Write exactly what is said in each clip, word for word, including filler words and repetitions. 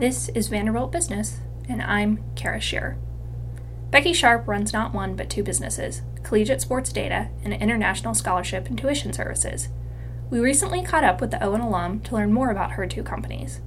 This is Vanderbilt Business, and I'm Kara Shearer. Becky Sharpe runs not one but two businesses, Collegiate Sports Data and International Scholarship and Tuition Services. We recently caught up with the Owen alum to learn more about her two companies.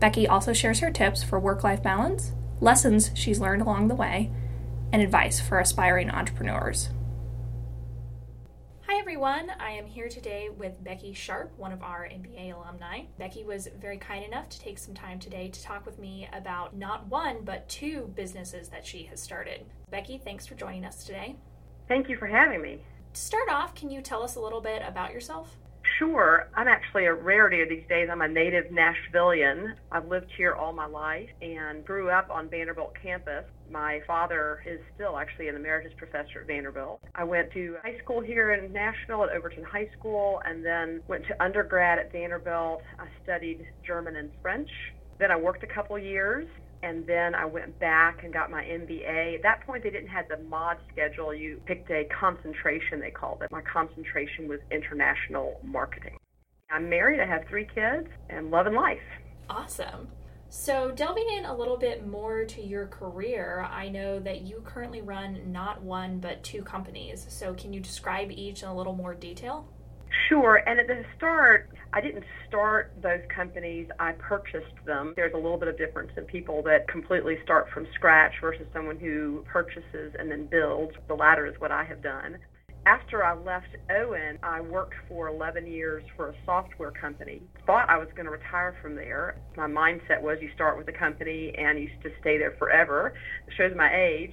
Becky also shares her tips for work-life balance, lessons she's learned along the way, and advice for aspiring entrepreneurs. Hi everyone, I am here today with Becky Sharpe, one of our M B A alumni. Becky was very kind enough to take some time today to talk with me about not one, but two businesses that she has started. Becky, thanks for joining us today. Thank you for having me. To start off, can you tell us a little bit about yourself? Sure. I'm actually a rarity these days. I'm a native Nashvilleian. I've lived here all my life and grew up on Vanderbilt campus. My father is still actually an emeritus professor at Vanderbilt. I went to high school here in Nashville at Overton High School and then went to undergrad at Vanderbilt. I studied German and French. Then I worked a couple years. And then I went back and got my M B A. At that point, they didn't have the mod schedule. You picked a concentration, they called it. My concentration was international marketing. I'm married. I have three kids and loving life. Awesome. So delving in a little bit more to your career, I know that you currently run not one, but two companies. So can you describe each in a little more detail? Sure. And at the start, I didn't start both companies. I purchased them. There's a little bit of difference in people that completely start from scratch versus someone who purchases and then builds. The latter is what I have done. After I left Owen, I worked for eleven years for a software company. Thought I was going to retire from there. My mindset was you start with a company and you just stay there forever. It shows my age.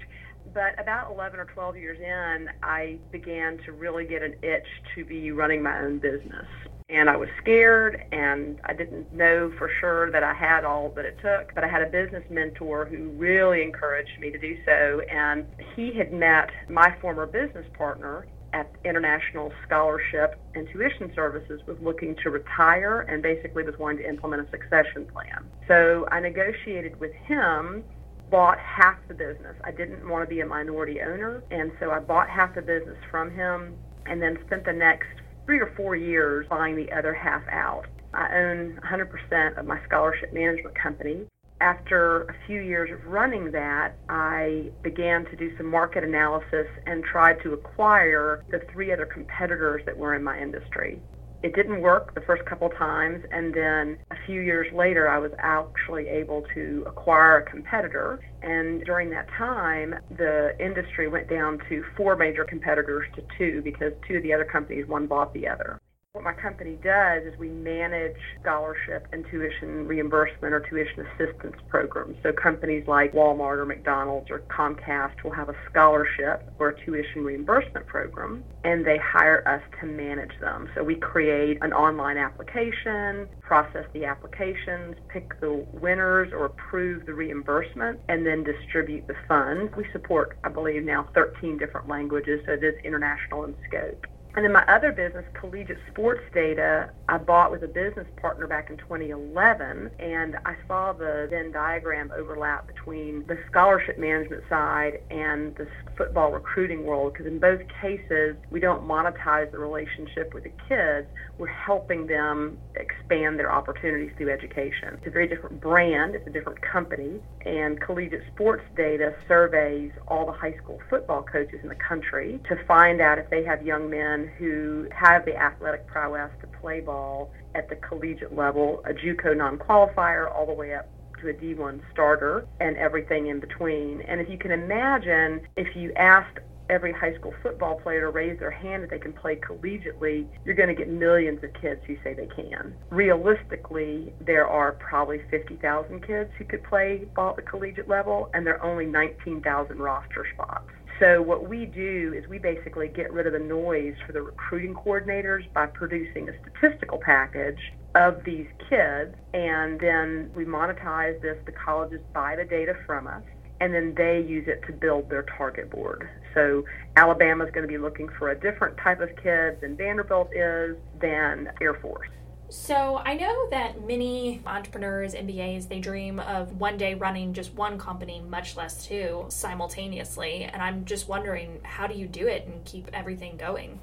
But about eleven or twelve years in, I began to really get an itch to be running my own business. And I was scared, and I didn't know for sure that I had all that it took. But I had a business mentor who really encouraged me to do so. And he had met my former business partner at International Scholarship and Tuition Services, was looking to retire and basically was wanting to implement a succession plan. So I negotiated with him, bought half the business. I didn't want to be a minority owner, and so I bought half the business from him and then spent the next three or four years buying the other half out. I own one hundred percent of my scholarship management company. After a few years of running that, I began to do some market analysis and tried to acquire the three other competitors that were in my industry. It didn't work the first couple times, and then a few years later, I was actually able to acquire a competitor. And during that time, the industry went down to four major competitors to two because two of the other companies, one bought the other. What my company does is we manage scholarship and tuition reimbursement or tuition assistance programs. So companies like Walmart or McDonald's or Comcast will have a scholarship or a tuition reimbursement program, and they hire us to manage them. So we create an online application, process the applications, pick the winners or approve the reimbursement, and then distribute the funds. We support, I believe now, thirteen different languages, so it is international in scope. And then my other business, Collegiate Sports Data, I bought with a business partner back in twenty eleven, and I saw the Venn diagram overlap between the scholarship management side and the football recruiting world, because in both cases, we don't monetize the relationship with the kids. We're helping them expand their opportunities through education. It's a very different brand. It's a different company. And Collegiate Sports Data surveys all the high school football coaches in the country to find out if they have young men who have the athletic prowess to play ball at the collegiate level, a JUCO non-qualifier all the way up to a D one starter and everything in between. And if you can imagine, if you asked every high school football player to raise their hand that they can play collegiately, you're going to get millions of kids who say they can. Realistically, there are probably fifty thousand kids who could play ball at the collegiate level, and there are only nineteen thousand roster spots. So what we do is we basically get rid of the noise for the recruiting coordinators by producing a statistical package of these kids, and then we monetize this. The colleges buy the data from us, and then they use it to build their target board. So Alabama's going to be looking for a different type of kid than Vanderbilt is, than Air Force. So I know that many entrepreneurs, M B As, they dream of one day running just one company, much less two, simultaneously. And I'm just wondering, how do you do it and keep everything going?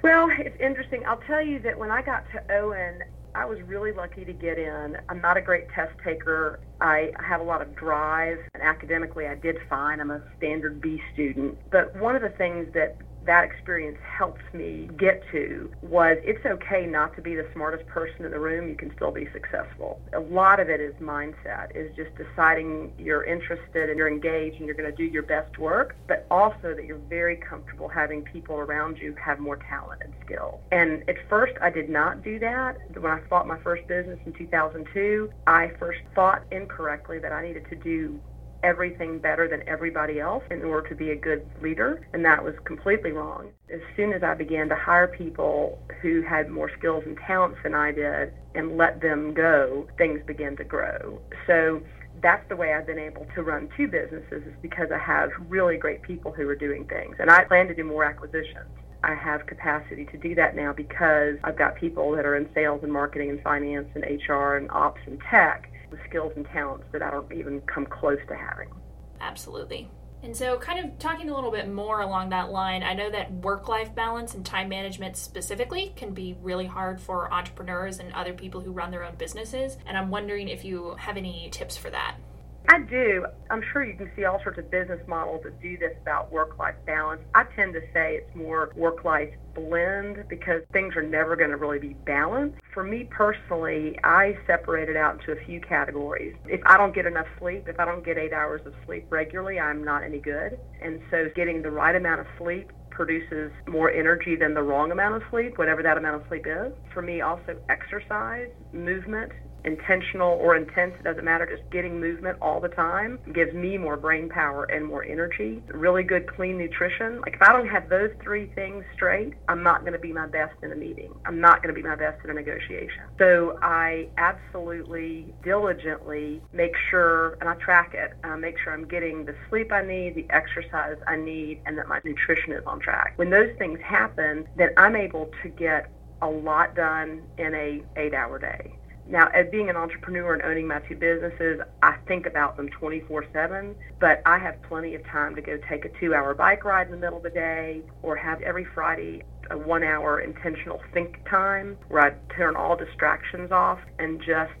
Well, it's interesting. I'll tell you that when I got to Owen, I was really lucky to get in. I'm not a great test taker. I have a lot of drive, and academically I did fine. I'm a standard B student. But one of the things that that experience helped me get to was it's okay not to be the smartest person in the room. You can still be successful. A lot of it is mindset, is just deciding you're interested and you're engaged and you're going to do your best work, but also that you're very comfortable having people around you have more talent and skill. And at first I did not do that. When I bought my first business in two thousand two, I first thought incorrectly that I needed to do everything better than everybody else in order to be a good leader, and that was completely wrong. As soon as I began to hire people who had more skills and talents than I did and let them go, things began to grow. So that's the way I've been able to run two businesses, is because I have really great people who are doing things, and I plan to do more acquisitions. I have capacity to do that now because I've got people that are in sales and marketing and finance and H R and ops and tech, the skills and talents that I don't even come close to having. Absolutely. And so kind of talking a little bit more along that line, I know that work-life balance and time management specifically can be really hard for entrepreneurs and other people who run their own businesses. And I'm wondering if you have any tips for that. I do. I'm sure you can see all sorts of business models that do this about work-life balance. I tend to say it's more work-life blend because things are never going to really be balanced. For me personally, I separate it out into a few categories. If I don't get enough sleep, if I don't get eight hours of sleep regularly, I'm not any good. And so getting the right amount of sleep produces more energy than the wrong amount of sleep, whatever that amount of sleep is. For me, also exercise, movement, intentional or intense, it doesn't matter, just getting movement all the time gives me more brain power and more energy. Really good, clean nutrition. Like if I don't have those three things straight, I'm not going to be my best in a meeting. I'm not going to be my best in a negotiation. So I absolutely diligently make sure, and I track it, I make sure I'm getting the sleep I need, the exercise I need, and that my nutrition is on track. When those things happen, then I'm able to get a lot done in a eight-hour day. Now, as being an entrepreneur and owning my two businesses, I think about them twenty-four seven, but I have plenty of time to go take a two-hour bike ride in the middle of the day, or have every Friday a one-hour intentional think time where I turn all distractions off and just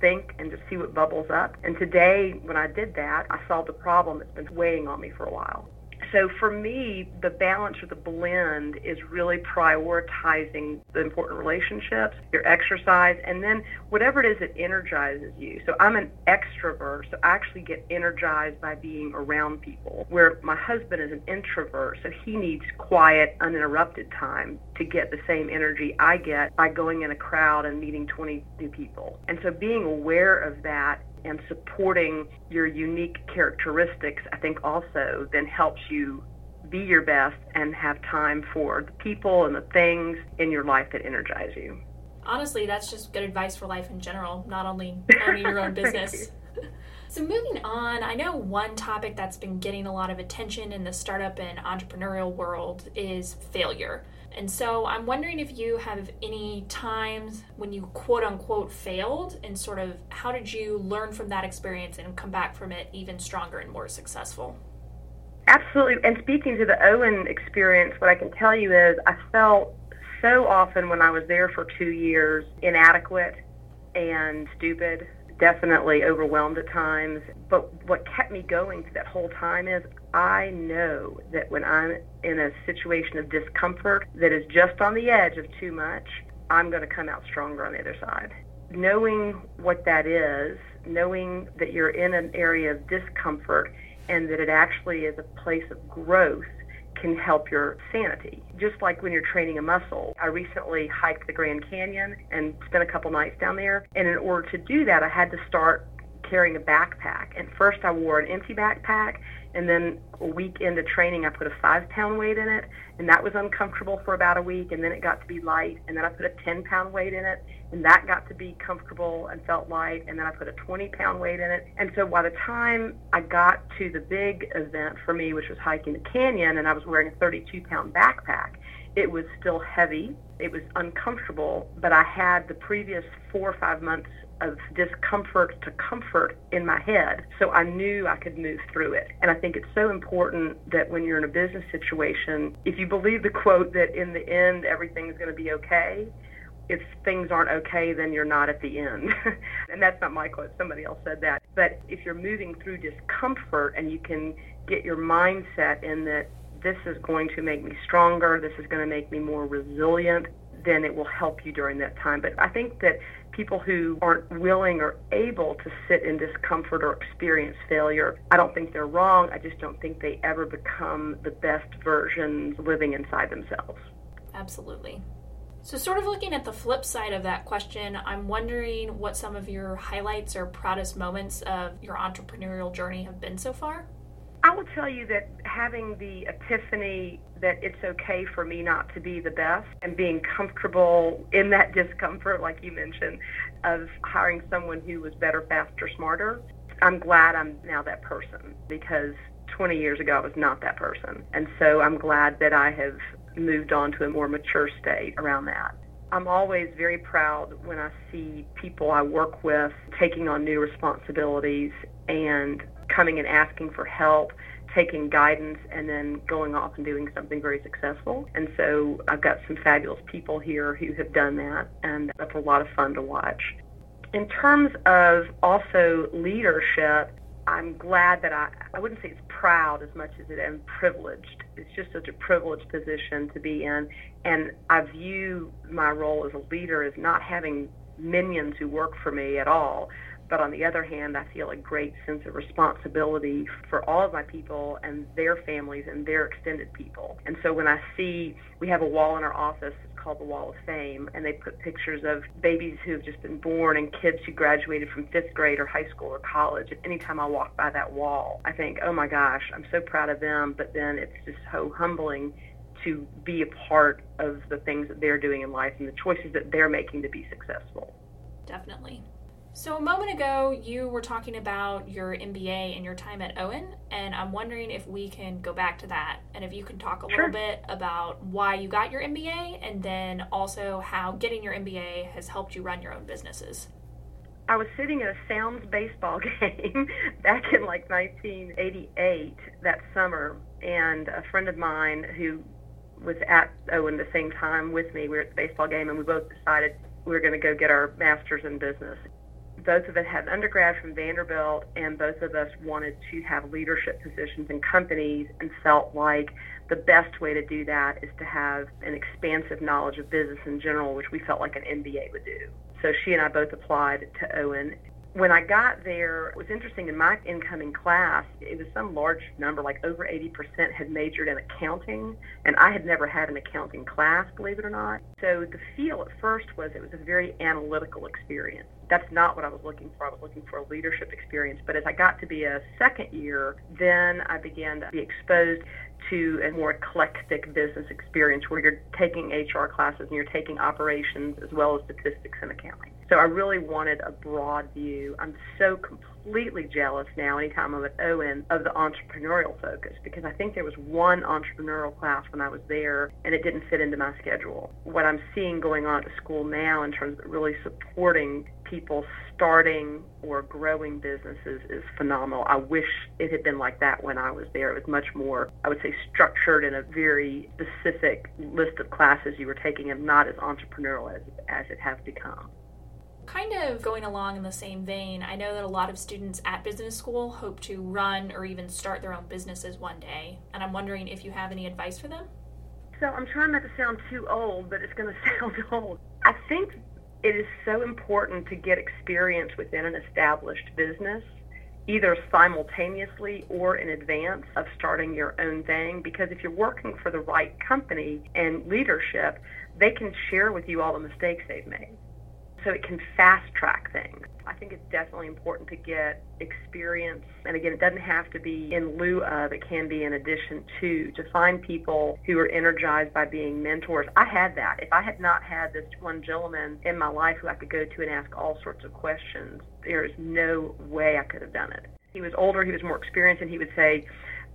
think and just see what bubbles up. And today, when I did that, I solved a problem that's been weighing on me for a while. So for me, the balance or the blend is really prioritizing the important relationships, your exercise, and then whatever it is that energizes you. So I'm an extrovert, so I actually get energized by being around people, where my husband is an introvert, so he needs quiet, uninterrupted time to get the same energy I get by going in a crowd and meeting twenty new people. And so being aware of that and supporting your unique characteristics, I think also then helps you be your best and have time for the people and the things in your life that energize you. Honestly, that's just good advice for life in general, not only owning your own business. You. So moving on, I know one topic that's been getting a lot of attention in the startup and entrepreneurial world is failure. And so I'm wondering if you have any times when you quote unquote failed, and sort of how did you learn from that experience and come back from it even stronger and more successful? Absolutely. And speaking to the Owen experience, what I can tell you is I felt so often when I was there for two years inadequate and stupid, definitely overwhelmed at times. But what kept me going through that whole time is I know that when I'm in a situation of discomfort that is just on the edge of too much, I'm going to come out stronger on the other side. Knowing what that is, knowing that you're in an area of discomfort and that it actually is a place of growth can help your sanity. Just like when you're training a muscle. I recently hiked the Grand Canyon and spent a couple nights down there. And in order to do that, I had to start carrying a backpack. And first I wore an empty backpack, and then a week into training I put a five pound weight in it, and that was uncomfortable for about a week, and then it got to be light, and then I put a ten pound weight in it, and that got to be comfortable and felt light, and then I put a twenty pound weight in it. And so by the time I got to the big event for me, which was hiking the canyon, and I was wearing a thirty-two pound backpack, it was still heavy, it was uncomfortable, but I had the previous four or five months of discomfort to comfort in my head, so I knew I could move through it. And I think it's so important that when you're in a business situation, if you believe the quote that in the end everything's going to be okay, if things aren't okay, then you're not at the end. And that's not my quote. Somebody else said that. But if you're moving through discomfort and you can get your mindset in that this is going to make me stronger, this is going to make me more resilient, then it will help you during that time. But I think that people who aren't willing or able to sit in discomfort or experience failure, I don't think they're wrong. I just don't think they ever become the best versions living inside themselves. Absolutely. So sort of looking at the flip side of that question, I'm wondering what some of your highlights or proudest moments of your entrepreneurial journey have been so far? I will tell you that having the epiphany that it's okay for me not to be the best and being comfortable in that discomfort, like you mentioned, of hiring someone who was better, faster, smarter, I'm glad I'm now that person, because twenty years ago I was not that person. And so I'm glad that I have moved on to a more mature state around that. I'm always very proud when I see people I work with taking on new responsibilities and coming and asking for help, taking guidance, and then going off and doing something very successful. And so I've got some fabulous people here who have done that, and that's a lot of fun to watch. In terms of also leadership, I'm glad that I, I wouldn't say it's proud as much as it is privileged. It's just such a privileged position to be in. And I view my role as a leader as not having minions who work for me at all. But on the other hand, I feel a great sense of responsibility for all of my people and their families and their extended people. And so when I see, we have a wall in our office, it's called the Wall of Fame, and they put pictures of babies who have just been born and kids who graduated from fifth grade or high school or college. And anytime I walk by that wall, I think, oh my gosh, I'm so proud of them. But then it's just so humbling to be a part of the things that they're doing in life and the choices that they're making to be successful. Definitely. So a moment ago, you were talking about your M B A and your time at Owen, and I'm wondering if we can go back to that, and if you can talk a sure. little bit about why you got your M B A, and then also how getting your M B A has helped you run your own businesses. I was sitting at a Sounds baseball game back in like nineteen eighty-eight that summer, and a friend of mine who was at Owen the same time with me, we were at the baseball game, and we both decided we were going to go get our master's in business. Both of us had an undergrad from Vanderbilt, and both of us wanted to have leadership positions in companies and felt like the best way to do that is to have an expansive knowledge of business in general, which we felt like an M B A would do. So she and I both applied to Owen. When I got there, it was interesting, in my incoming class, it was some large number, like over eighty percent had majored in accounting, and I had never had an accounting class, believe it or not. So the feel at first was it was a very analytical experience. That's not what I was looking for. I was looking for a leadership experience. But as I got to be a second year, then I began to be exposed to a more eclectic business experience where you're taking H R classes and you're taking operations as well as statistics and accounting. So I really wanted a broad view. I'm so completely jealous now anytime I'm at Owen of the entrepreneurial focus, because I think there was one entrepreneurial class when I was there and it didn't fit into my schedule. What I'm seeing going on at the school now in terms of really supporting people starting or growing businesses is phenomenal. I wish it had been like that when I was there. It was much more, I would say, structured in a very specific list of classes you were taking and not as entrepreneurial as, as it has become. Kind of going along in the same vein, I know that a lot of students at business school hope to run or even start their own businesses one day, and I'm wondering if you have any advice for them? So I'm trying not to sound too old, but it's going to sound old. I think it is so important to get experience within an established business, either simultaneously or in advance of starting your own thing, because if you're working for the right company and leadership, they can share with you all the mistakes they've made. So it can fast-track things. I think it's definitely important to get experience. And again, it doesn't have to be in lieu of, it can be in addition to, to find people who are energized by being mentors. I had that. If I had not had this one gentleman in my life who I could go to and ask all sorts of questions, there is no way I could have done it. He was older, he was more experienced, and he would say,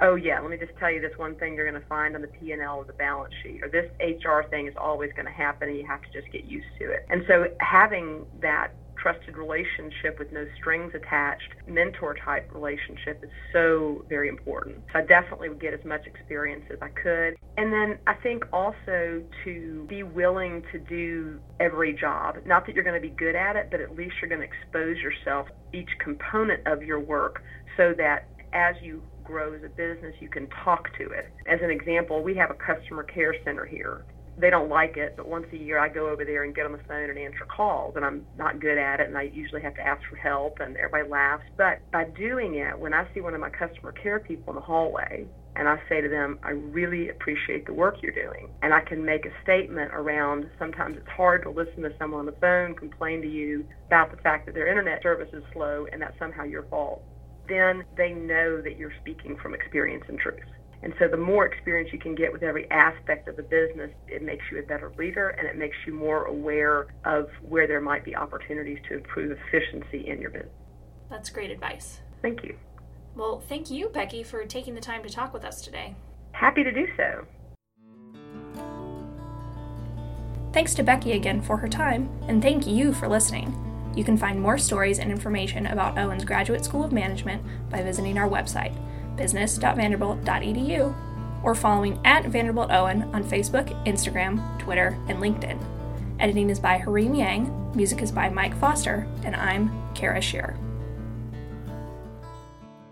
oh yeah, let me just tell you this one thing you're going to find on the P and L or the balance sheet, or this H R thing is always going to happen and you have to just get used to it. And so having that trusted relationship with no strings attached, mentor-type relationship is so very important. So I definitely would get as much experience as I could. And then I think also to be willing to do every job. Not that you're going to be good at it, but at least you're going to expose yourself to each component of your work so that as you grow as a business, you can talk to it. As an example, we have a customer care center here. They don't like it, but once a year I go over there and get on the phone and answer calls, and I'm not good at it, and I usually have to ask for help, and everybody laughs. But by doing it, when I see one of my customer care people in the hallway, and I say to them, I really appreciate the work you're doing, and I can make a statement around, sometimes it's hard to listen to someone on the phone complain to you about the fact that their internet service is slow and that's somehow your fault. Then they know that you're speaking from experience and truth. And so the more experience you can get with every aspect of the business, it makes you a better leader, and it makes you more aware of where there might be opportunities to improve efficiency in your business. That's great advice. Thank you. Well, thank you, Becky, for taking the time to talk with us today. Happy to do so. Thanks to Becky again for her time, and thank you for listening. You can find more stories and information about Owen's Graduate School of Management by visiting our website, business dot vanderbilt dot e d u, or following at Vanderbilt Owen on Facebook, Instagram, Twitter, and LinkedIn. Editing is by Harim Yang, music is by Mike Foster, and I'm Kara Shearer.